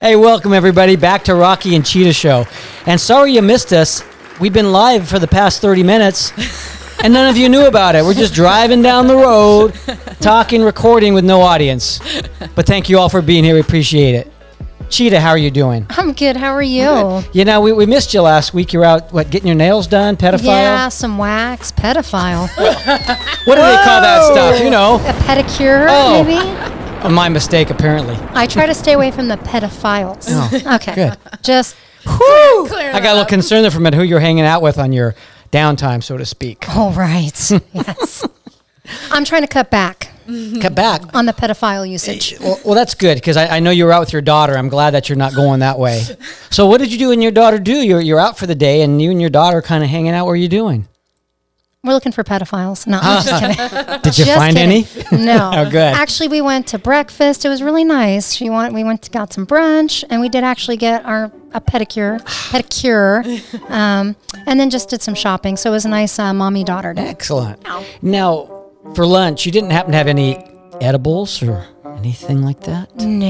Hey, welcome everybody back to Rocky and Cheetah Show. And sorry you missed us. We've been live for the past 30 minutes and none of you knew about it. We're just driving down the road, talking, recording with no audience. But thank you all for being here. We appreciate it. Cheetah, how are you doing? I'm good. How are you? Good. You know, we missed you last week. You were out, what, getting your nails done? Pedophile? Yeah, some wax. Pedophile. What do they call that stuff? You know. A pedicure, maybe? Oh, my mistake, apparently. I try to stay away from the pedophiles. Oh, okay. Good. Just, whew, clear I got a little concerned there for a minute who you're hanging out with on your downtime, so to speak. All right. Yes. I'm trying to cut back. Cut back? On the pedophile usage. Well, that's good, because I know you were out with your daughter. I'm glad that you're not going that way. So what did you do and your daughter do? You're out for the day, and you and your daughter are kind of hanging out. What are you doing? We're looking for pedophiles. No, I'm just kidding. Did you find any? No. Oh, good. Actually, we went to breakfast. It was really nice. We got some brunch, and we did actually get a pedicure, and then just did some shopping. So it was a nice mommy-daughter day. Excellent. Ow. Now, for lunch, you didn't happen to have any edibles or anything like that? No.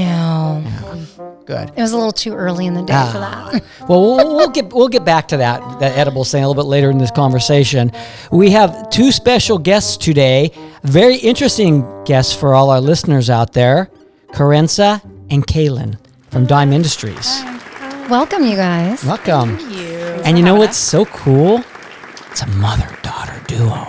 Yeah. Good. It was a little too early in the day for that. Well, we'll get back to that edible thing a little bit later in this conversation. We have two special guests today, very interesting guests for all our listeners out there, Karensa and Kaylin from Dime Industries. Hi. Welcome, you guys. Welcome. Thank you. And you know what's so cool? It's a mother-daughter duo.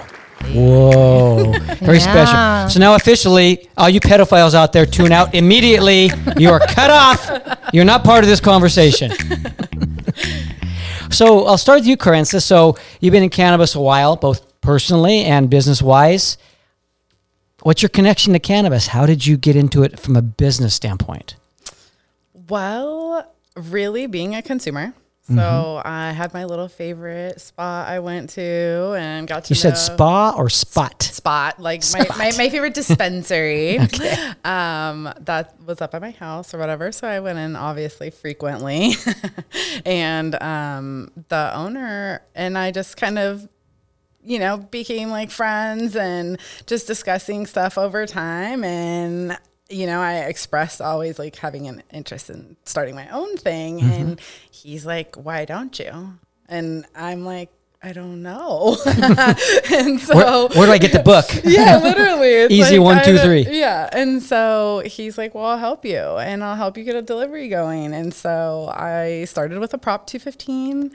Whoa. Very special. So now officially, all you pedophiles out there, tune out immediately. You are cut off. You're not part of this conversation. So I'll start with you, Karensa. So you've been in cannabis a while, both personally and business-wise. What's your connection to cannabis? How did you get into it from a business standpoint? Well, really being a consumer. So I had my little favorite spa I went to and got to know. You said spa or spot? Spot, like spot. My favorite dispensary. Okay. That was up at my house or whatever. So I went in obviously frequently. And the owner and I just kind of, you know, became like friends and just discussing stuff over time. And you know, I expressed always like having an interest in starting my own thing. And he's like, why don't you? And I'm like, I don't know. And so where do I get the book? Yeah, literally. It's easy, like, 1, 2, 3. Yeah. And so he's like, well, I'll help you and I'll help you get a delivery going. And so I started with a Prop 215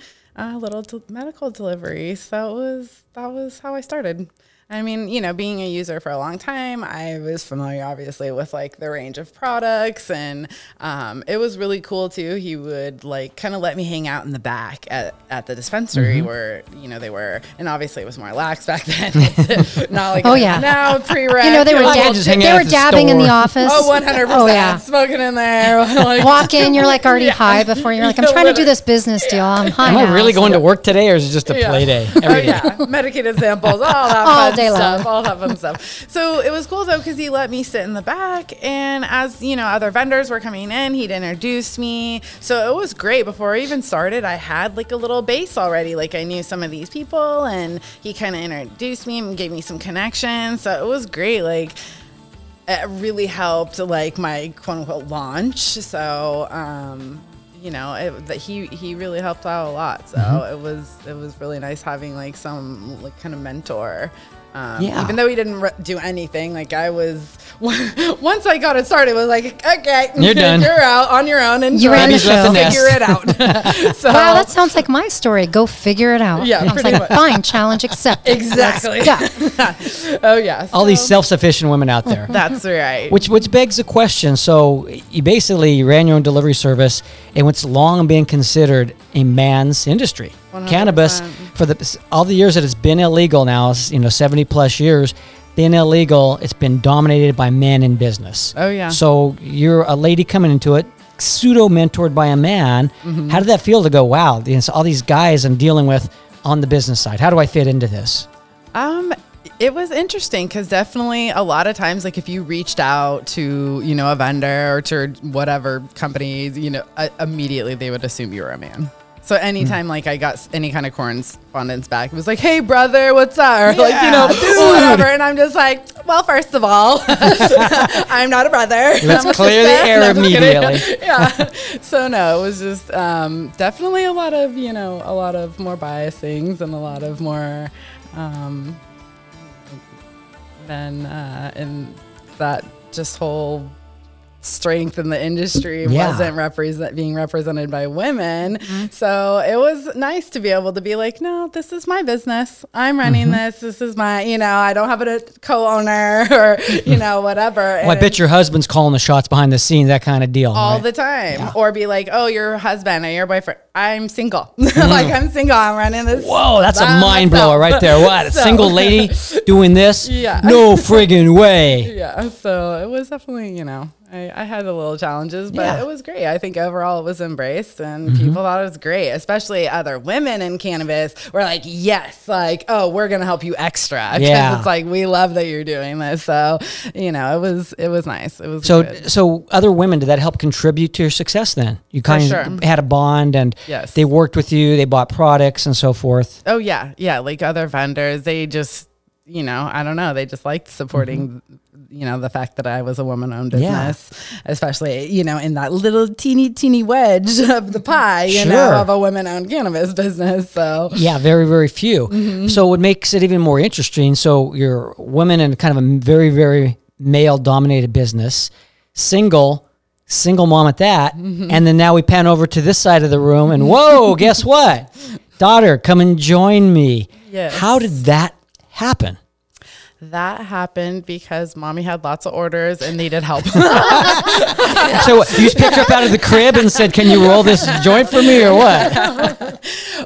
medical delivery. So that was how I started. I mean, you know, being a user for a long time, I was familiar, obviously, with, like, the range of products, and it was really cool, too. He would, like, kind of let me hang out in the back at the dispensary where, you know, they were, and obviously it was more lax back then. Not like now, pre-rec. You know, they were, dabbing in the office. Oh, 100%. Oh, yeah. Smoking in there. Like, walk in, you're, like, already high before you're like, I'm trying to do this business deal. I'm high. Am I really going to work today, or is it just a play day? Every day. Yeah. Medicated samples, all that fun. Day stuff, all that fun stuff. So it was cool though, because he let me sit in the back, and as you know, other vendors were coming in, he'd introduce me. So it was great. Before I even started, I had like a little base already. Like I knew some of these people, and he kind of introduced me and gave me some connections. So it was great. Like it really helped, like my quote unquote launch. So you know, he really helped out a lot. So it was really nice having like some like kind of mentor. Even though he didn't do anything, like I was, once I got it started, it was like, okay, you're done. You're out on your own and figure it out. So, wow, that sounds like my story. Go figure it out. Yeah, pretty much. Fine, challenge accepted. Exactly. Oh, yeah. So, all these self-sufficient women out there. That's right. Which begs the question. So you basically ran your own delivery service, and what's long been considered a man's industry. 100%. Cannabis, for all the years that it's been illegal now, you know, 70 plus years, been illegal, it's been dominated by men in business. Oh, yeah. So you're a lady coming into it, pseudo-mentored by a man. How did that feel to go, wow, it's all these guys I'm dealing with on the business side? How do I fit into this? It was interesting, because definitely a lot of times, like if you reached out to, you know, a vendor or to whatever company, you know, immediately they would assume you were a man. So anytime like I got any kind of correspondence back, it was like, hey brother, what's up? Or like, you know, whatever. And I'm just like, Well, first of all, I'm not a brother. Let's clear the air immediately. Yeah. So no, it was just definitely a lot of, you know, a lot of more biased things and a lot of more than in that just whole strength in the industry wasn't being represented by women. Mm-hmm. So it was nice to be able to be like, no, this is my business. I'm running this. This is my, you know, I don't have a co-owner or, you know, whatever. Well, I bet your husband's calling the shots behind the scenes, that kind of deal. All the time. Yeah. Or be like, oh, your husband or your boyfriend. I'm single. Like, I'm single. I'm running this. Whoa, that's a mind blower right there. What? So, a single lady doing this? Yeah. No friggin' way. Yeah. So it was definitely, you know, I had the little challenges, but it was great. I think overall it was embraced and people thought it was great, especially other women in cannabis were like, yes, like, oh, we're going to help you extra. Because it's like, we love that you're doing this. So, you know, it was nice. It was good. So other women, did that help contribute to your success then? You kind of had a bond and they worked with you, they bought products and so forth. Oh yeah. Yeah. Like other vendors, they just, you know, I don't know. They just liked supporting you know, the fact that I was a woman-owned business, especially, you know, in that little teeny wedge of the pie, you know, of a women-owned cannabis business. So yeah, very, very few. So what makes it even more interesting, so you're women in kind of a very, very male-dominated business, single mom at that, and then now we pan over to this side of the room, and whoa, guess what? Daughter, come and join me. Yes. How did that happen? That happened because mommy had lots of orders and needed help. So you just picked her up out of the crib and said, can you roll this joint for me or what?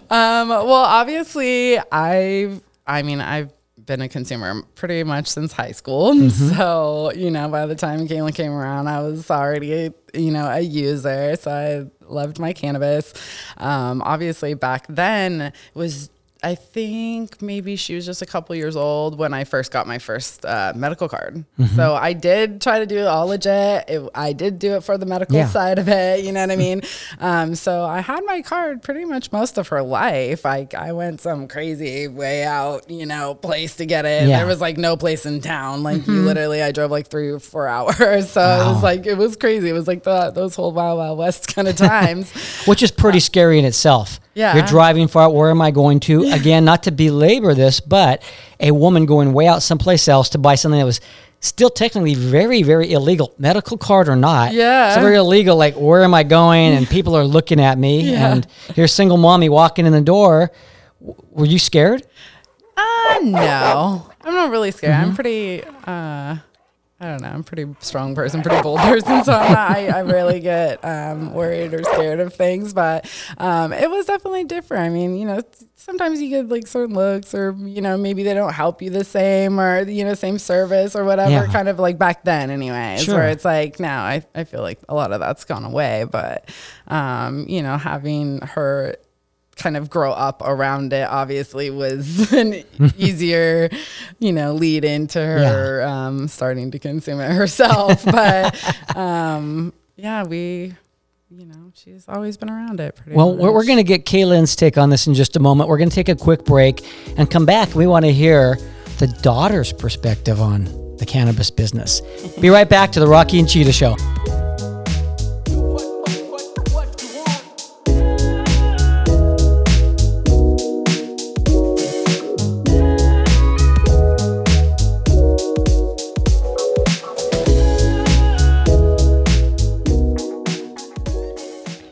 Well, obviously I've been a consumer pretty much since high school. So, you know, by the time Kayla came around, I was already, you know, a user. So I loved my cannabis. Obviously back then it was, I think maybe she was just a couple years old when I first got my first medical card. So I did try to do it all legit. I did do it for the medical side of it. You know what I mean? So I had my card pretty much most of her life. I went some crazy way out, you know, place to get it. Yeah. There was like no place in town. Like you literally, I drove like 3 or 4 hours. So it was like, it was crazy. It was like those whole Wild Wild West kind of times. Which is pretty scary in itself. Yeah. You're driving far. Where am I going to? Again, not to belabor this, but a woman going way out someplace else to buy something that was still technically very, very illegal, medical card or not. Yeah. It's very illegal. Like, where am I going? And people are looking at me. Yeah. And here's single mommy walking in the door. Were you scared? No, I'm not really scared. I'm pretty, I don't know. I'm a pretty strong person, pretty bold person. So I really get worried or scared of things. But it was definitely different. I mean, you know, sometimes you get like certain looks or, you know, maybe they don't help you the same or, you know, same service or whatever. Yeah. Kind of like back then anyways, where it's like now I feel like a lot of that's gone away. But, you know, having her kind of grow up around it obviously was an easier, you know, lead into her starting to consume it herself. But yeah, we, you know, she's always been around it pretty well much. We're going to get Kaylin's take on this in just a moment. We're going to take a quick break and come back. We want to hear the daughter's perspective on the cannabis business. Be right back to the Rocky and Cheetah Show.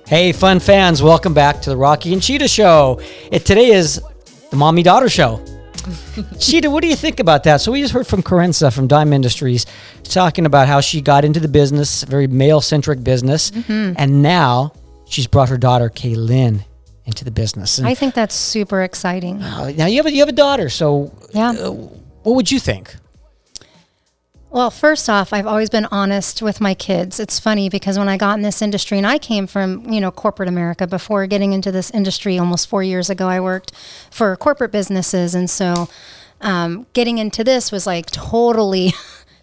Hey, fun fans, welcome back to the Rocky and Cheetah Show. Today is the mommy-daughter show. Cheetah, what do you think about that? So we just heard from Carenza from Dime Industries talking about how she got into the business, very male-centric business, and now she's brought her daughter, Kaylin, into the business. And I think that's super exciting. Now, you have a daughter, so what would you think? Well, first off, I've always been honest with my kids. It's funny because when I got in this industry, and I came from, you know, corporate America before getting into this industry almost 4 years ago, I worked for corporate businesses. And so getting into this was like totally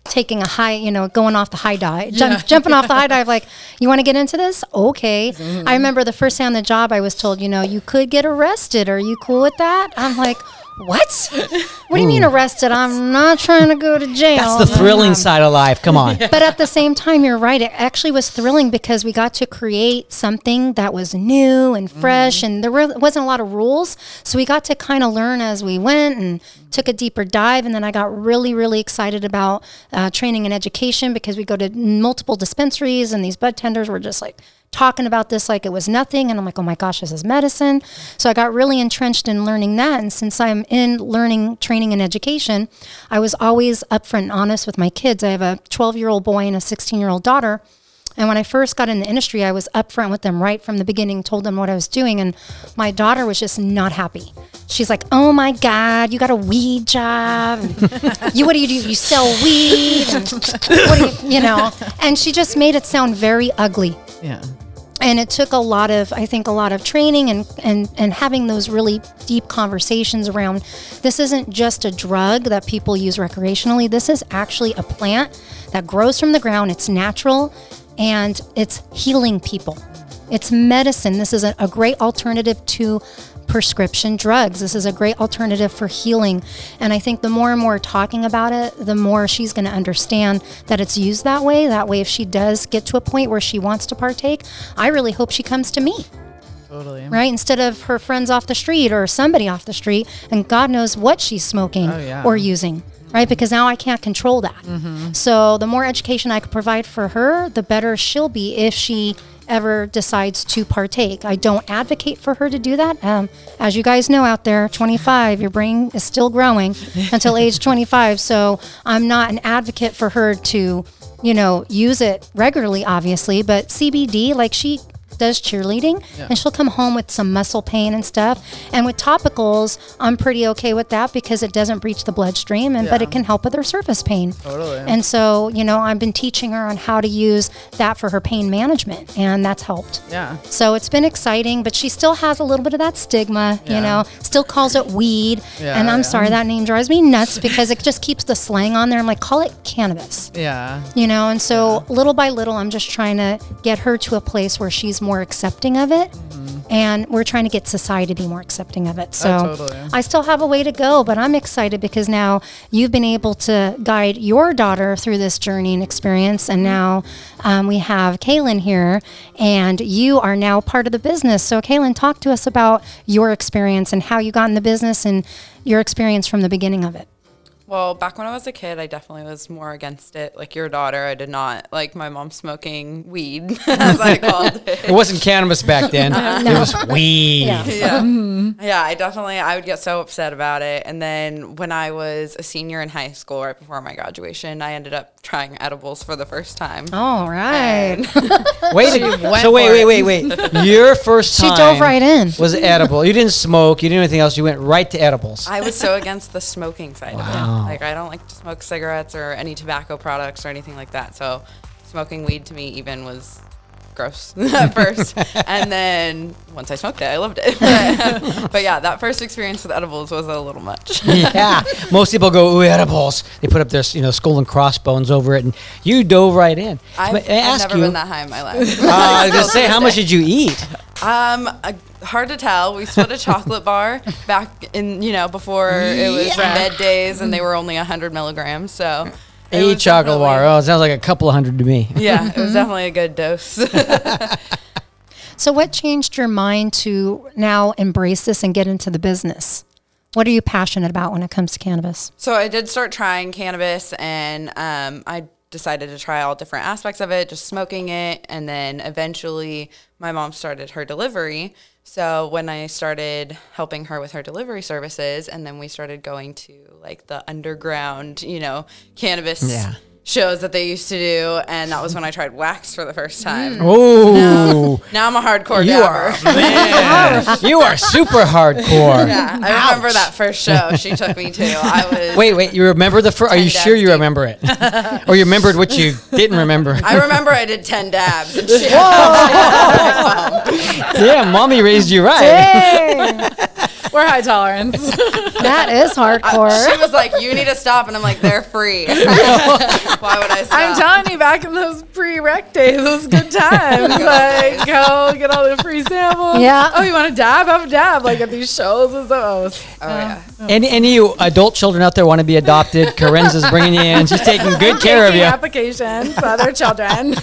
taking a high, you know, going off the high dive, jumping off the high dive, like, you want to get into this? Okay. I remember the first day on the job, I was told, you know, you could get arrested. Are you cool with that? I'm like, What? What do you mean arrested? I'm not trying to go to jail. That's the thrilling side of life. Come on. But at the same time, you're right. It actually was thrilling because we got to create something that was new and fresh, and there wasn't a lot of rules. So we got to kind of learn as we went and took a deeper dive. And then I got really, really excited about training and education because we go to multiple dispensaries, and these bud tenders were just like talking about this like it was nothing, and I'm like, oh my gosh, this is medicine. So I got really entrenched in learning that, and since I'm in learning, training, and education, I was always upfront and honest with my kids. I have a 12-year-old boy and a 16-year-old daughter, and when I first got in the industry, I was upfront with them right from the beginning, told them what I was doing, and my daughter was just not happy. She's like, oh my God, you got a weed job. You, what do? You sell weed, and what do you know? And she just made it sound very ugly. Yeah. And it took a lot of training and having those really deep conversations around this isn't just a drug that people use recreationally. This is actually a plant that grows from the ground. It's natural and it's healing people. It's medicine. This is a great alternative to prescription drugs. This is a great alternative for healing. And I think the more and more talking about it, the more she's going to understand that it's used that way. That way, if she does get to a point where she wants to partake, I really hope she comes to me. Totally. Right? Instead of her friends off the street or somebody off the street, and God knows what she's smoking or using. Right? Because now I can't control that. Mm-hmm. So the more education I could provide for her, the better she'll be if she ever decides to partake. I don't advocate for her to do that. As you guys know out there, 25, your brain is still growing until age 25. So I'm not an advocate for her to, you know, use it regularly, obviously, but CBD, like she does cheerleading, and she'll come home with some muscle pain and stuff. And with topicals, I'm pretty okay with that because it doesn't breach the bloodstream, but it can help with her surface pain. Totally. And so, you know, I've been teaching her on how to use that for her pain management, and that's helped. Yeah. So it's been exciting, but she still has a little bit of that stigma, you know, still calls it weed. Yeah, and I'm sorry, that name drives me nuts because it just keeps the slang on there. I'm like, call it cannabis. Yeah. You know, and so little by little, I'm just trying to get her to a place where she's more accepting of it, and we're trying to get society to be more accepting of it. So I still have a way to go, but I'm excited because now you've been able to guide your daughter through this journey and experience, and now we have Kaylin here, and you are now part of the business. So Kaylin, talk to us about your experience and how you got in the business and your experience from the beginning of it. Well, back when I was a kid, I definitely was more against it. Like your daughter, I did not like my mom smoking weed, as I called it. It wasn't cannabis back then. No. It was weed. Yeah, I would get so upset about it. And then when I was a senior in high school, right before my graduation, I ended up trying edibles for the first time. All right. Wait. Your first time. She dove right in. Was edible. You didn't smoke. You didn't do anything else. You went right to edibles. I was so against the smoking side of it. Like, I don't like to smoke cigarettes or any tobacco products or anything like that. So smoking weed to me even was gross at first. And then once I smoked it, I loved it. But yeah, that first experience with edibles was a little much. Yeah. Most people go, ooh, edibles. They put up their, you know, skull and crossbones over it, and you dove right in. I've never been that high in my life. I was going to say, how much did you eat? Hard to tell. We split a chocolate bar back in, you know, before it was med days, and they were only 100 milligrams. So a chocolate bar. Oh, it sounds like a couple of hundred to me. Yeah, it was definitely a good dose. So what changed your mind to now embrace this and get into the business? What are you passionate about when it comes to cannabis? So I did start trying cannabis, and I decided to try all different aspects of it, just smoking it. And then eventually my mom started her delivery. So when I started helping her with her delivery services, and then we started going to like the underground, you know, cannabis shows that they used to do. And that was when I tried wax for the first time. Oh, now I'm a hardcore dabber. You are super hardcore. Yeah, I remember that first show she took me to. I was you remember the first? Are you sure you remember it? Or you remembered what you didn't remember? I remember I did 10 dabs. And she Whoa! Yeah, mommy raised you right. We're high tolerance. That is hardcore. She was like, you need to stop. And I'm like, they're free. Why would I stop? I'm telling you, back in those pre-rec days, it was good times. Like, go get all the free samples. Yeah. Oh, you want a dab? Have a dab. Like, at these shows. Oh, yeah. Any adult children out there want to be adopted, Karenza's bringing you in. She's taking good care of you. Applications for other children.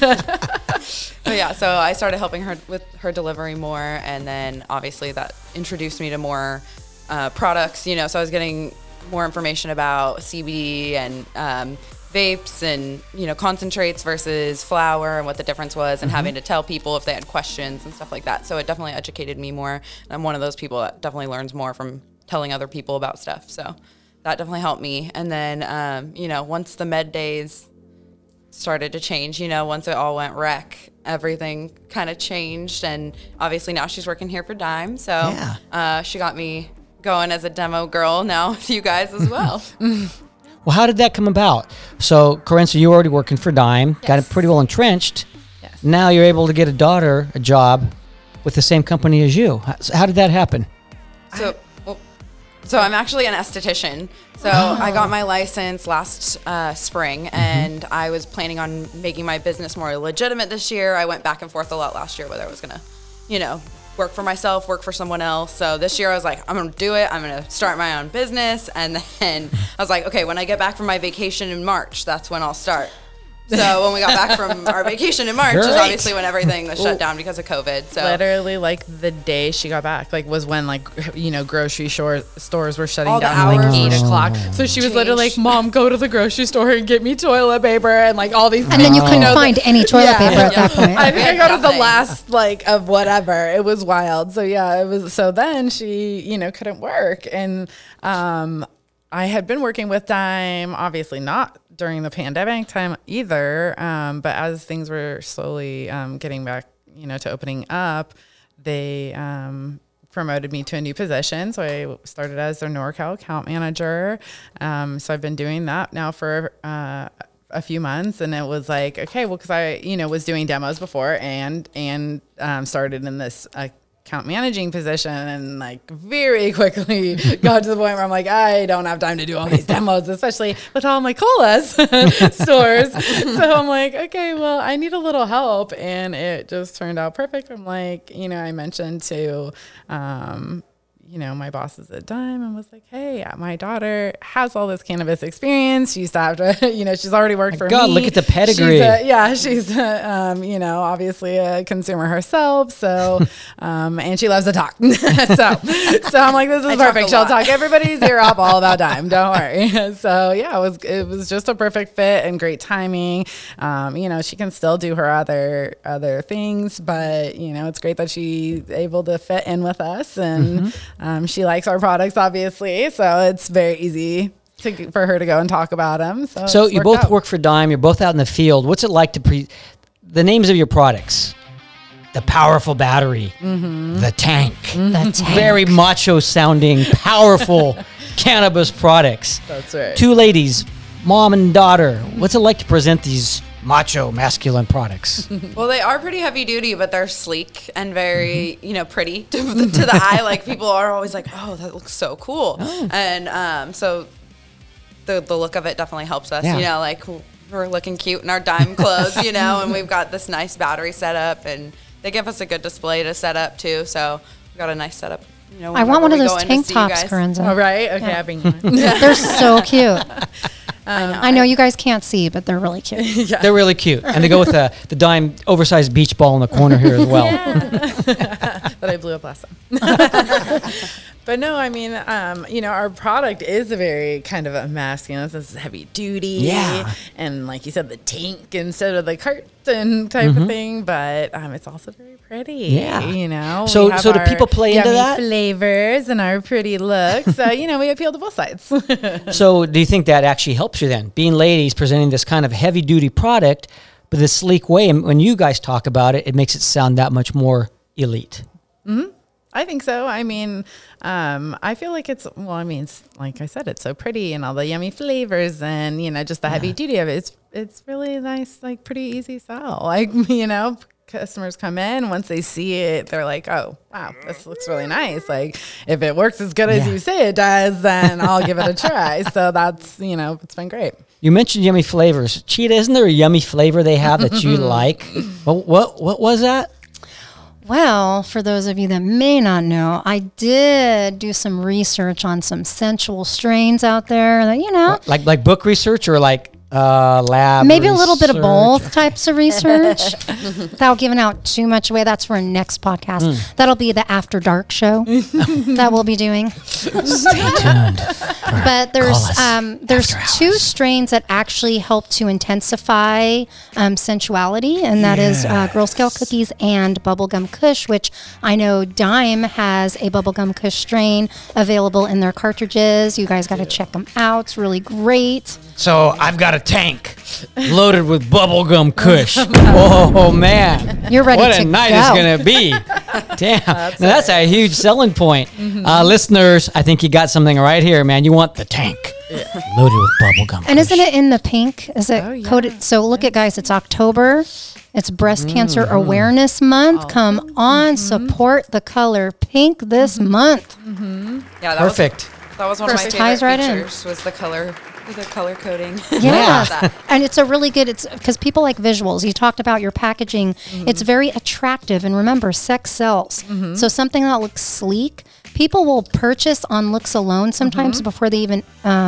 But yeah, so I started helping her with her delivery more, and then obviously that introduced me to more products, you know, so I was getting more information about CBD and vapes and, you know, concentrates versus flour and what the difference was, and having to tell people if they had questions and stuff like that. So it definitely educated me more, and I'm one of those people that definitely learns more from telling other people about stuff, so that definitely helped me. And then, you know, once the med days started to change, you know, once it all went wreck, everything kind of changed. And obviously now she's working here for Dime, so yeah. She got me going as a demo girl now with you guys as well. Well, how did that come about? So, Corinza, you were already working for Dime, yes. Got it pretty well entrenched. Yes. Now you're able to get a daughter a job with the same company as you. How did that happen? So I'm actually an esthetician. So I got my license last spring, and I was planning on making my business more legitimate this year. I went back and forth a lot last year whether I was going to, you know, work for myself, work for someone else. So this year I was like, I'm going to do it. I'm going to start my own business. And then I was like, okay, when I get back from my vacation in March, that's when I'll start. So when we got back from our vacation in March, is obviously when everything was shut down because of COVID. So literally, like the day she got back, like was when, like, you know, grocery stores were shutting down at like 8 o'clock. So she was literally like, "Mom, go to the grocery store and get me toilet paper and like all these." And then you couldn't find any toilet paper at that point. I think I got to the last like of whatever. It was wild. So yeah, it was. So then she, you know, couldn't work, and I had been working with Dime, obviously not during the pandemic time either. But as things were slowly getting back, you know, to opening up, they promoted me to a new position. So I started as their NorCal account manager. So I've been doing that now for a few months, and it was like, okay, well, cause I, you know, was doing demos before and started in this account managing position, and like very quickly got to the point where I'm like, I don't have time to do all these demos, especially with all my colas stores. So I'm like, okay, well, I need a little help, and it just turned out perfect. I'm like, you know, I mentioned to you know, my bosses at Dime, and was like, hey, my daughter has all this cannabis experience. She's you know, she's already worked for me. God, look at the pedigree. She's you know, obviously a consumer herself. So, and she loves to talk. so I'm like, this is perfect. She'll talk everybody's ear off all about Dime. Don't worry. So yeah, it was just a perfect fit and great timing. You know, she can still do her other things, but you know, it's great that she's able to fit in with us, and she likes our products, obviously, so it's very easy for her to go and talk about them. So you both work for Dime. You're both out in the field. What's it like to the names of your products? The powerful battery, the tank, very macho-sounding, powerful cannabis products. That's right. Two ladies, mom and daughter. What's it like to present these macho, masculine products? Well, they are pretty heavy duty, but they're sleek and very, you know, pretty to the eye. Like, people are always like, oh, that looks so cool. Oh. And so the look of it definitely helps us, you know, like we're looking cute in our Dime clothes, you know, and we've got this nice battery setup, and they give us a good display to set up too. So we've got a nice setup. You know, I want one of those tank tops, Corinza. All right. Okay. I'll bring one. They're so cute. I know you guys can't see, but they're really cute. They're really cute. And they go with the Dime oversized beach ball in the corner here as well. That I blew up last time. But no, I mean, you know, our product is a very kind of a masculine, this is heavy duty. Yeah. And like you said, the tank instead of the carton type of thing. But it's also very pretty. Yeah. You know. So do people play into that? Flavors and our pretty looks. So, you know, we appeal to both sides. So do you think that actually helps you then? Being ladies, presenting this kind of heavy duty product, but this sleek way. And when you guys talk about it, it makes it sound that much more elite. Mm-hmm. I think so. I mean, I feel like it's, well, I mean, like I said, it's so pretty and all the yummy flavors and, you know, just the heavy duty of it. It's really nice, like pretty easy sell, like, you know, customers come in, once they see it, they're like, oh, wow, this looks really nice. Like, if it works as good as you say it does, then I'll give it a try. So that's, you know, it's been great. You mentioned yummy flavors. Cheetah, isn't there a yummy flavor they have that you like? What was that? Well, for those of you that may not know, I did do some research on some sensual strains out there that, you know. Like book research or like lab maybe research? A little bit of both types of research. Without giving out too much away, that's for our next podcast. That'll be the After Dark show that we'll be doing. Stay tuned. But there's two strains that actually help to intensify sensuality, and that is Girl Scout Cookies and Bubblegum Kush, which I know Dime has a Bubblegum Kush strain available in their cartridges. You guys got to check them out. It's really great. So I've got a tank loaded with Bubblegum Kush. Oh, man. You're ready to go. What a night it's going to be. Damn. That's a huge selling point. Listeners, I think you got something right here, man. You want the tank loaded with Bubblegum Kush. And isn't it in the pink? Is it coated? So look at, guys, it's October. It's Breast Cancer Awareness Month. Come on, support the color pink this month. Yeah, perfect. That was one of my favorite features was the color coding. Yeah. And it's a really good, it's because people like visuals. You talked about your packaging. It's very attractive. And remember, sex sells. So something that looks sleek, people will purchase on looks alone sometimes before they even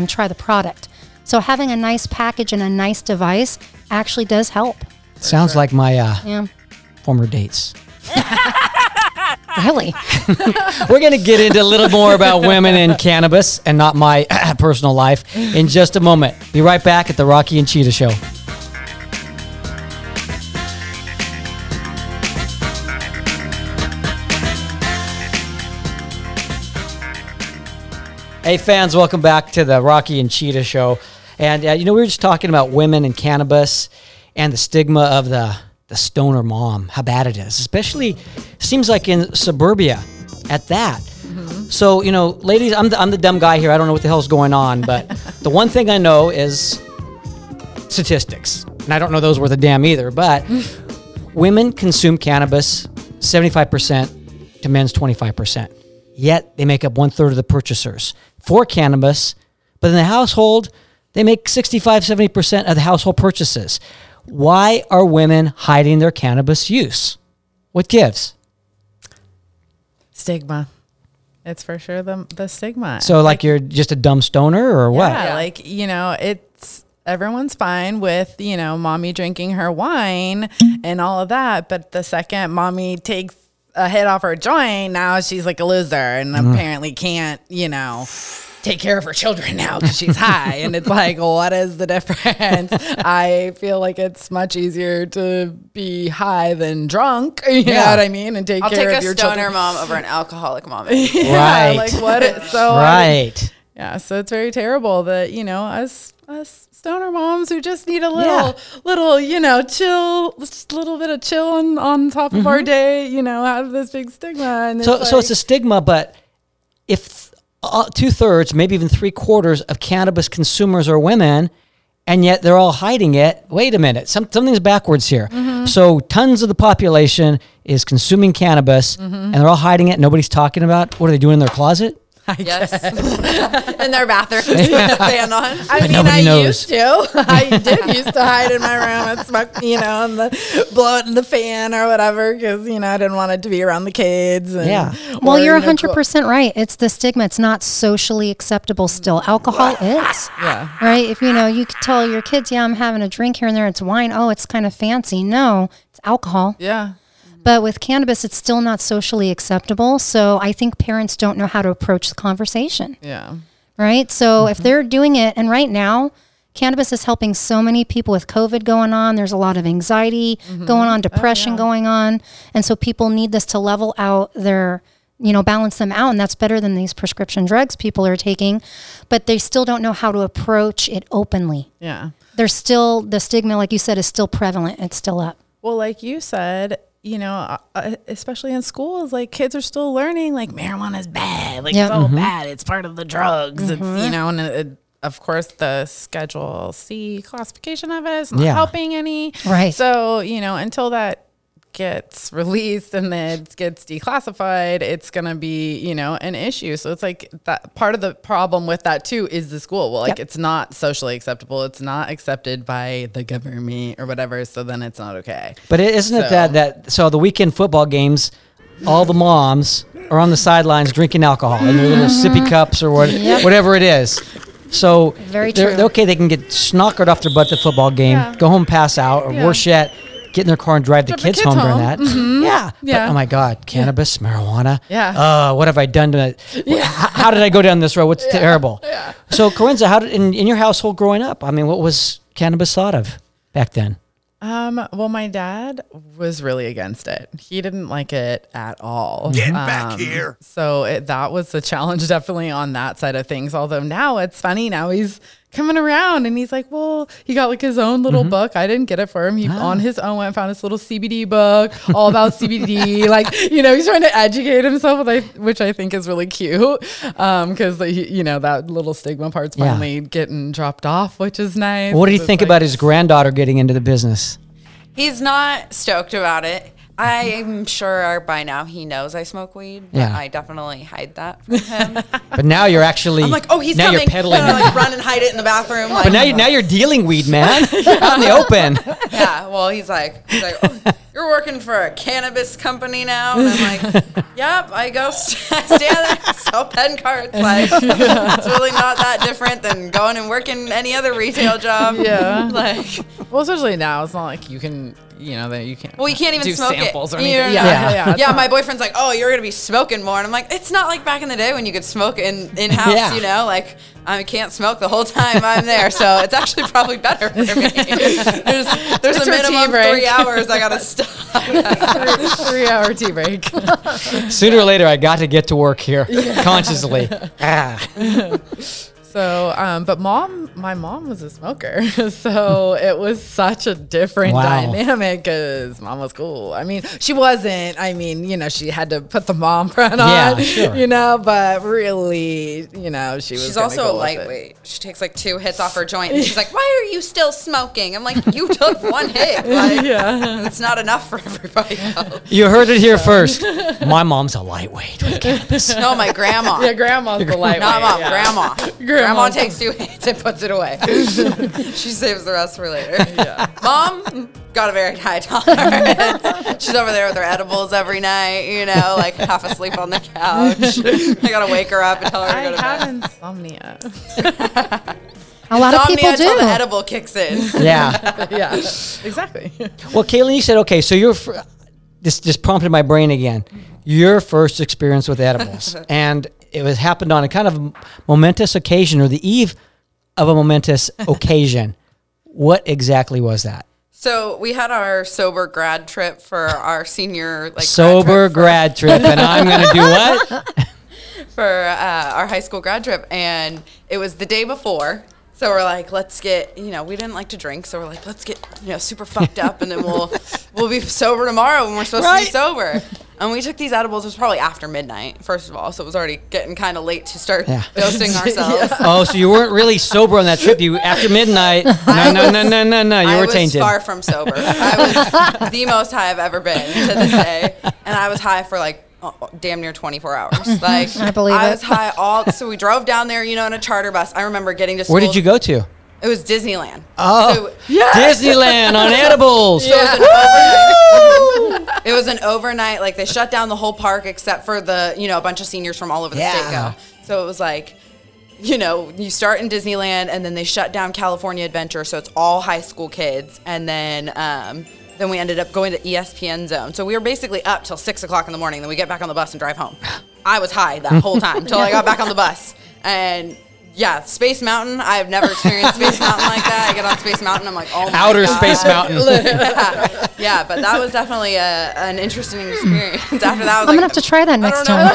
try the product. So having a nice package and a nice device actually does help. Sounds like my former dates. Really? We're going to get into a little more about women and cannabis and not my personal life in just a moment. Be right back at the Rocky and Cheetah Show. Hey, fans, welcome back to the Rocky and Cheetah Show. And, you know, we were just talking about women and cannabis and the stigma of the stoner mom, how bad it is, especially seems like in suburbia at that. So, you know, ladies, I'm the dumb guy here. I don't know what the hell's going on, but the one thing I know is statistics, and I don't know those worth a damn either, but women consume cannabis 75% to men's 25%, yet they make up 1/3 of the purchasers for cannabis, but in the household, they make 65-70% of the household purchases. Why are women hiding their cannabis use? What gives? Stigma. It's for sure the stigma. So like you're just a dumb stoner or what? Yeah, like, you know, it's everyone's fine with, you know, mommy drinking her wine and all of that. But the second mommy takes a hit off her joint, now she's like a loser and apparently can't, you know, take care of her children now because she's high. And it's like, what is the difference? I feel like it's much easier to be high than drunk. You know what I mean? And take care of your children. I'll take a stoner mom over an alcoholic mom. Right. Like what? So it's very terrible that, you know, us stoner moms who just need a little, you know, chill, just a little bit of chill on top of our day, you know, have this big stigma. And so it's a stigma, but if 2/3, maybe even 3/4 of cannabis consumers are women, and yet they're all hiding it. Wait a minute, something's backwards here. So tons of the population is consuming cannabis, and they're all hiding it. Nobody's talking about what are they doing in their closet? In their bathrooms with a fan on. I did used to hide in my room and smoke, you know, and blow it in the fan or whatever because, you know, I didn't want it to be around the kids. And well, you're 100% right. It's the stigma. It's not socially acceptable still. Alcohol is. Yeah. Right? If, you know, you could tell your kids, I'm having a drink here and there. It's wine. Oh, it's kind of fancy. No, it's alcohol. Yeah. But with cannabis, it's still not socially acceptable. So I think parents don't know how to approach the conversation. Yeah. Right? So if they're doing it, and right now, cannabis is helping so many people with COVID going on. There's a lot of anxiety going on, depression going on. And so people need this to level out their, you know, balance them out. And that's better than these prescription drugs people are taking. But they still don't know how to approach it openly. Yeah. There's still, the stigma, like you said, is still prevalent. It's still up. Well, like you said, you know, especially in schools, like kids are still learning, like marijuana is bad, like it's all bad. It's part of the drugs. It's, you know, and of course the Schedule C classification of it is not helping any. Right. So, you know, until that gets released and then it gets declassified, it's going to be, you know, an issue. So it's like that part of the problem with that too is the school. Well, like it's not socially acceptable. It's not accepted by the government or whatever. So then it's not okay. But isn't it the weekend football games, all the moms are on the sidelines drinking alcohol in their little sippy cups or whatever it is. So they can get snockered off their butt at the football game, go home, pass out, or worse yet, get in their car and drive the kids home during that. Mm-hmm. Yeah. But, oh my God, cannabis, marijuana. Yeah. What have I done to it? Yeah. How did I go down this road? What's terrible? Yeah. So, Corinza, how did in your household growing up? I mean, what was cannabis thought of back then? Well, my dad was really against it. He didn't like it at all. Get back here. So that was the challenge, definitely on that side of things. Although now it's funny. Now he's coming around and he's like, well, he got like his own little book. I didn't get it for him. He on his own went and found his little CBD book all about CBD. Like, you know, he's trying to educate himself, which I think is really cute. Cause you know, that little stigma part's finally getting dropped off, which is nice. What do you think about his granddaughter getting into the business? He's not stoked about it. I'm sure by now he knows I smoke weed, but I definitely hide that from him. But now you're actually, I'm like, oh, he's coming. You're peddling. I'm like, run and hide it in the bathroom. Like, but now you're dealing weed, man. Out in the open. Yeah. Well, he's like, oh, you're working for a cannabis company now, and I'm like, yep. I go stand there, sell pen cards. Like, it's really not that different than going and working any other retail job. Yeah. Well, especially now, it's not like you can. You know that you can't. Well, you can't even do smoke samples it. Or anything. Yeah. My boyfriend's like, "Oh, you're gonna be smoking more," and I'm like, "It's not like back in the day when you could smoke in house. You know, like I can't smoke the whole time I'm there, so it's actually probably better for me. There's a minimum 3 hours I gotta stop. 3 hour tea break. Sooner or later, I got to get to work here consciously. So, but my mom was a smoker, so it was such a different dynamic because mom was cool. I mean, she wasn't. I mean, you know, she had to put the mom front on, you know, but really, you know, she's also a lightweight. She takes like 2 hits off her joint, and she's like, why are you still smoking? I'm like, you took 1 hit. Like, it's not enough for everybody else. You heard it here first. My mom's a lightweight with cannabis. No, my grandma. Yeah, grandma's the lightweight. Not mom, grandma. Grandma takes 2 hits and puts it away. She saves the rest for later. Yeah. Mom got a very high tolerance. She's over there with her edibles every night, you know, like half asleep on the couch. I got to wake her up and tell her to go to bed. I have insomnia. A lot of people do. Until the edible kicks in. Yeah. Yeah, exactly. Well, Caitlin, you said, okay, so you're this just prompted my brain again. Your first experience with edibles. And it was happened on a kind of momentous occasion, or the eve of a momentous occasion. What exactly was that? So we had our sober grad trip for our senior grad trip, and I'm going to do what? For our high school grad trip, and it was the day before. So we're like, let's get, you know, we didn't like to drink, so we're like, let's get, you know, super fucked up, and then we'll be sober tomorrow when we're supposed to be sober. And we took these edibles. It was probably after midnight, first of all, so it was already getting kind of late to start dosing ourselves. Oh, so you weren't really sober on that trip. You after midnight? No. You were tainted. I was far from sober. I was the most high I've ever been to this day, and I was high for like. Damn near 24 hours. Like I was high all. So we drove down there, you know, in a charter bus. I remember getting to school. Where did you go to? It was Disneyland. Oh, so, Disneyland on edibles. Yeah. It was an overnight. Like they shut down the whole park except for the, you know, a bunch of seniors from all over the state go. So it was like, you know, you start in Disneyland and then they shut down California Adventure. So it's all high school kids. And then we ended up going to ESPN Zone. So we were basically up till 6 o'clock in the morning. Then we get back on the bus and drive home. I was high that whole time until I got back on the bus. And, Space Mountain. I've never experienced Space Mountain like that. I get on Space Mountain. I'm like, oh, my God. Outer Space Mountain. Yeah, but that was definitely an interesting experience. After that, I'm going to have to try that next time.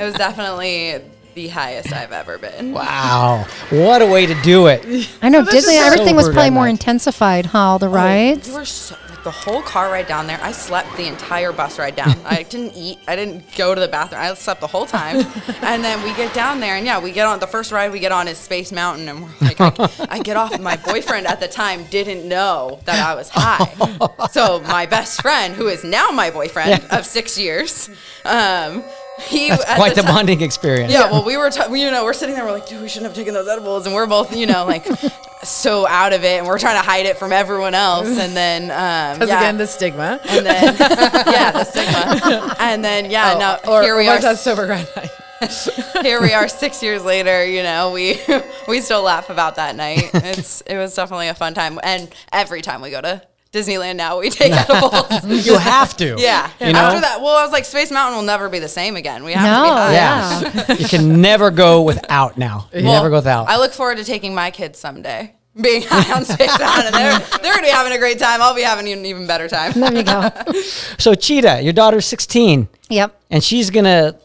It was definitely... the highest I've ever been. Wow. What a way to do it. I know. Disney, everything was probably more intensified, huh? All the rides. You were so the whole car ride down there. I slept the entire bus ride down. I didn't eat. I didn't go to the bathroom. I slept the whole time. And then we get down there, and yeah, we get on. The first ride we get on is Space Mountain, and we're like, I get off. My boyfriend at the time didn't know that I was high. So my best friend, who is now my boyfriend of 6 years, that's quite the bonding experience. Yeah, well, we were, we're sitting there, we're like, dude, we shouldn't have taken those edibles, and we're both, like, so out of it, and we're trying to hide it from everyone else, and then, again, the stigma. And then, the stigma. And then, here we are. That's sober grind night. Here we are 6 years later, we still laugh about that night. It was definitely a fun time, and every time we go to Disneyland now, we take edibles. You have to. Yeah. After that, I was like, Space Mountain will never be the same again. We have to be high. Yeah. You can never go without now. You never go without. I look forward to taking my kids someday, being high on Space Mountain. They're going to be having a great time. I'll be having an even better time. There you go. So Cheetah, your daughter's 16. Yep. And she's going to,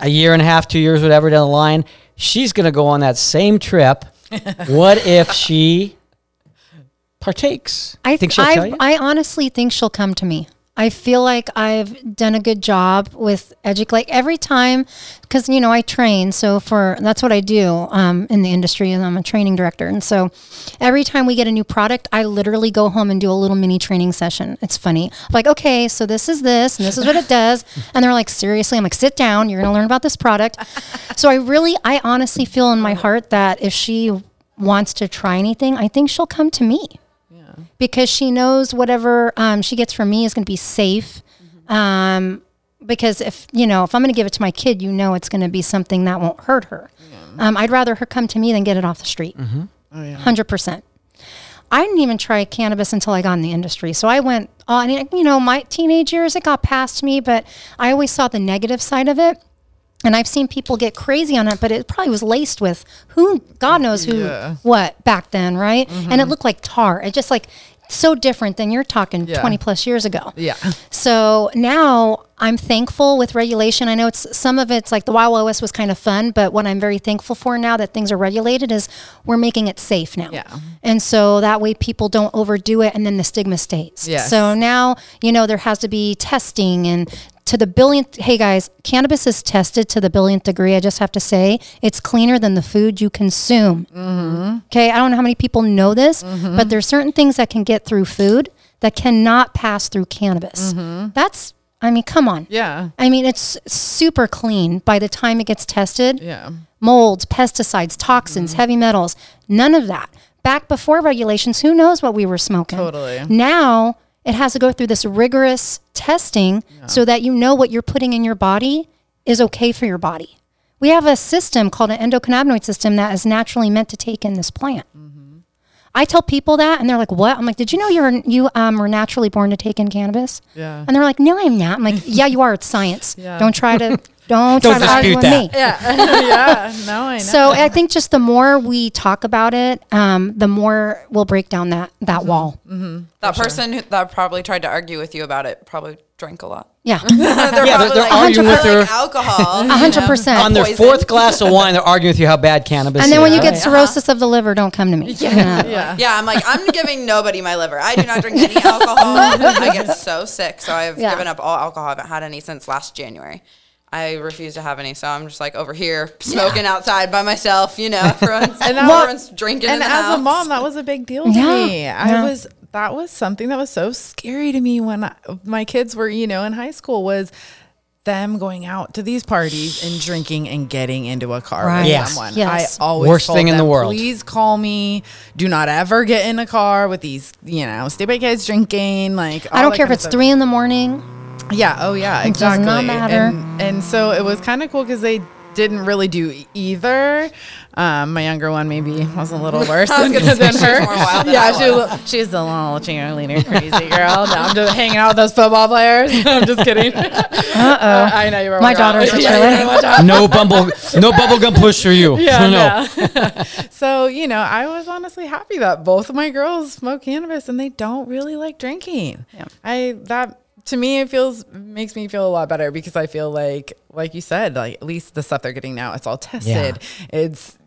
a year and a half, 2 years, whatever down the line, she's going to go on that same trip. What if she partakes? I honestly think she'll come to me. I feel like I've done a good job with like every time, because I train, so that's what I do in the industry, and I'm a training director, and so every time we get a new product, I literally go home and do a little mini training session. It's funny. I'm like, okay, so this is this, and this is what it does, and they're like, seriously? I'm like, sit down, you're gonna learn about this product. So I honestly feel in my heart that if she wants to try anything, I think she'll come to me. Because she knows whatever she gets from me is going to be safe. Mm-hmm. Because if I'm going to give it to my kid, it's going to be something that won't hurt her. Yeah. I'd rather her come to me than get it off the street. Mm-hmm. Oh, yeah. 100%. I didn't even try cannabis until I got in the industry. So I went on, my teenage years, it got past me, but I always saw the negative side of it. And I've seen people get crazy on it, but it probably was laced with what back then, right? Mm-hmm. And it looked like tar. It just so different than you're talking 20 plus years ago. Yeah. So now I'm thankful with regulation. I know some of it's like the Wild OS was kind of fun, but what I'm very thankful for now that things are regulated is we're making it safe now. Yeah. And so that way people don't overdo it and then the stigma stays. Yes. So now, there has to be testing and to the billionth. Hey guys, cannabis is tested to the billionth degree. I just have to say it's cleaner than the food you consume. Mm-hmm. Okay. I don't know how many people know this, mm-hmm. but there's certain things that can get through food that cannot pass through cannabis. Mm-hmm. Come on. Yeah. It's super clean by the time it gets tested. Yeah. Molds, pesticides, toxins, mm-hmm. heavy metals, none of that. Back before regulations, who knows what we were smoking? Totally. Now it has to go through this rigorous testing so that what you're putting in your body is okay for your body. We have a system called an endocannabinoid system that is naturally meant to take in this plant. Mm-hmm. I tell people that and they're like, what? I'm like, did you know you were naturally born to take in cannabis? Yeah. And they're like, no, I'm not. I'm like, yeah, you are. It's science. Yeah. Don't try to argue with me. Yeah. No, I know. So I think just the more we talk about it, the more we'll break down that mm-hmm. wall. Mm-hmm. That person that probably tried to argue with you about it probably drank a lot. Yeah. they're arguing with her. Alcohol. 100%. On their fourth glass of wine, they're arguing with you how bad cannabis is. And then when you get cirrhosis of the liver, don't come to me. Yeah. I'm like, I'm giving nobody my liver. I do not drink any alcohol. I get so sick. So I've given up all alcohol. I haven't had any since last January. I refuse to have any, so I'm just over here smoking outside by myself, everyone's drinking in the house. And as a mom, that was a big deal to me. Yeah. That was something that was so scary to me when my kids were, in high school, was them going out to these parties and drinking and getting into a car with someone. Yes. I always worst thing in the world. Please call me. Do not ever get in a car with these, stupid kids drinking. I don't care if it's 3 in the morning. Yeah. Oh, yeah. Exactly. It does not matter. And so it was kind of cool because they didn't really do either. My younger one maybe was a little worse than her. More wild than she's the little cheerleader, crazy girl. Now I'm just hanging out with those football players. I'm just kidding. I know you were. My daughter's a cheerleader. No bubblegum push for you. Yeah, no. Yeah. So I was honestly happy that both of my girls smoke cannabis and they don't really like drinking. Yeah. To me, it makes me feel a lot better because I feel like you said, at least the stuff they're getting now, it's all tested. Yeah. It's,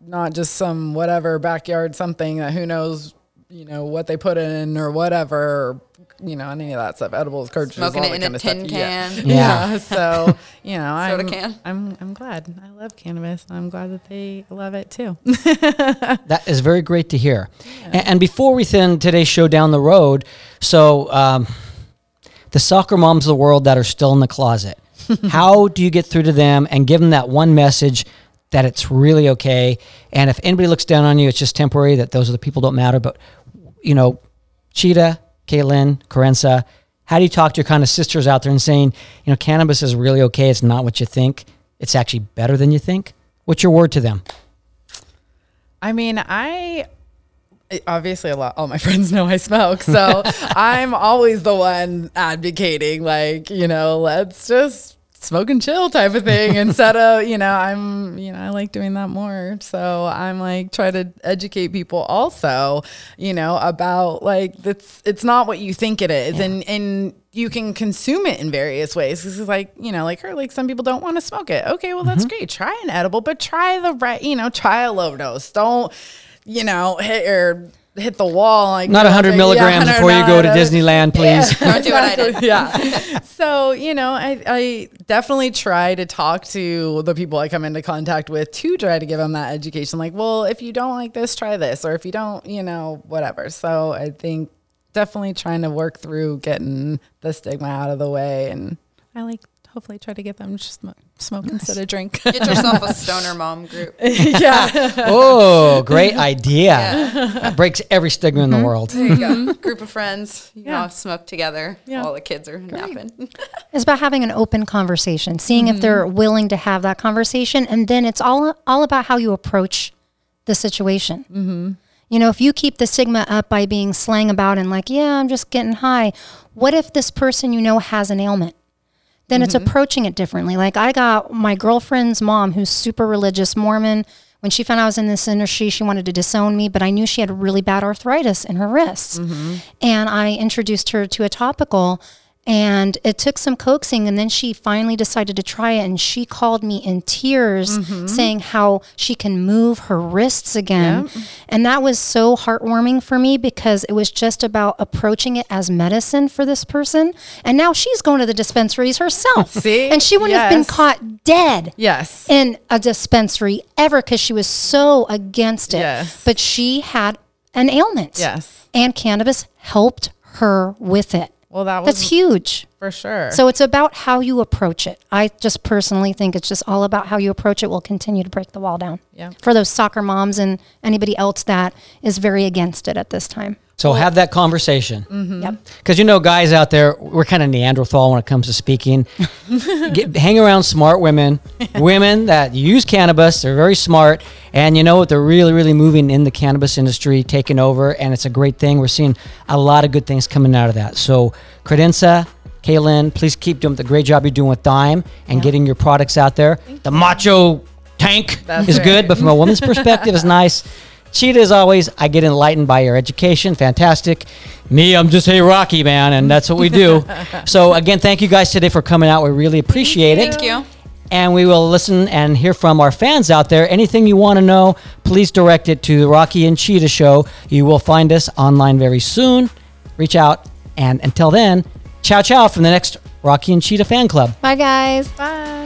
not just some whatever backyard something that who knows, you know, what they put in or whatever, or, you know, any of that stuff. Edibles, cartridges, smoking all it that in kind a tin can. Yeah. So, you know, I'm glad. I love cannabis. I'm glad that they love it too. That is very great to hear. Yeah. And before we send today's show down the road, so the soccer moms of the world that are still in the closet, how do you get through to them and give them that one message that it's really okay? And if anybody looks down on you, it's just temporary, that those are the people don't matter. But, you know, Cheetah, Kaylin, Carenza, how do you talk to your kind of sisters out there and saying, you know, cannabis is really okay. It's not what you think. It's actually better than you think. What's your word to them? I mean, obviously all my friends know I smoke, so I'm always the one advocating, like, you know, let's just smoke and chill type of thing instead of, you know, I like doing that more. So I'm like, try to educate people also, you know, about like, it's not what you think it is. Yeah. And you can consume it in various ways. This is like, you know, like her, like some people don't want to smoke it. Okay, well, that's great. Try an edible, but try the right, you know, try a low dose. Don't, you know, hit the wall, like not 100 milligrams before you go to Disneyland, please. Yeah. Don't do what I did. Yeah. So, you know, I definitely try to talk to the people I come into contact with to try to give them that education. Like, well, if you don't like this, try this, or if you don't, you know, whatever. So I think definitely trying to work through getting the stigma out of the way, and I like hopefully try to get them to smoke instead of drink. Get yourself a stoner mom group. Yeah. Oh, great idea. Yeah. That breaks every stigma in the world. There you go. Group of friends, you all smoke together while the kids are napping. It's about having an open conversation, seeing if they're willing to have that conversation. And then it's all about how you approach the situation. Mm-hmm. You know, if you keep the stigma up by being slang about and like, yeah, I'm just getting high. What if this person, you know, has an ailment? Then it's approaching it differently. Like I got my girlfriend's mom, who's super religious Mormon. When she found out I was in this industry, she wanted to disown me, but I knew she had really bad arthritis in her wrists. Mm-hmm. And I introduced her to a topical, and it took some coaxing, and then she finally decided to try it, and she called me in tears saying how she can move her wrists again. Yep. And that was so heartwarming for me, because it was just about approaching it as medicine for this person. And now she's going to the dispensaries herself. See? And she wouldn't have been caught dead in a dispensary ever, because she was so against it. Yes. But she had an ailment. Yes. And cannabis helped her with it. Well, that's huge. For sure. So it's about how you approach it. I just personally think it's just all about how you approach it will continue to break the wall down. Yeah. For those soccer moms and anybody else that is very against it at this time. So have that conversation. Mm-hmm. Yep. Because, you know, guys out there, we're kind of Neanderthal when it comes to speaking. Hang around smart women, women that use cannabis. They're very smart. And you know what? They're really, really moving in the cannabis industry, taking over. And it's a great thing. We're seeing a lot of good things coming out of that. So Credenza, Kaylin, please keep doing the great job you're doing with Dime and getting your products out there. The macho tank is good, but from a woman's perspective, it's nice. Cheetah, as always, I get enlightened by your education. Fantastic. Me, I'm just a Rocky man, and that's what we do. So, again, thank you guys today for coming out. We really appreciate it. Thank you. And we will listen and hear from our fans out there. Anything you want to know, please direct it to the Rocky and Cheetah Show. You will find us online very soon. Reach out. And until then, ciao, ciao from the next Rocky and Cheetah Fan Club. Bye, guys. Bye.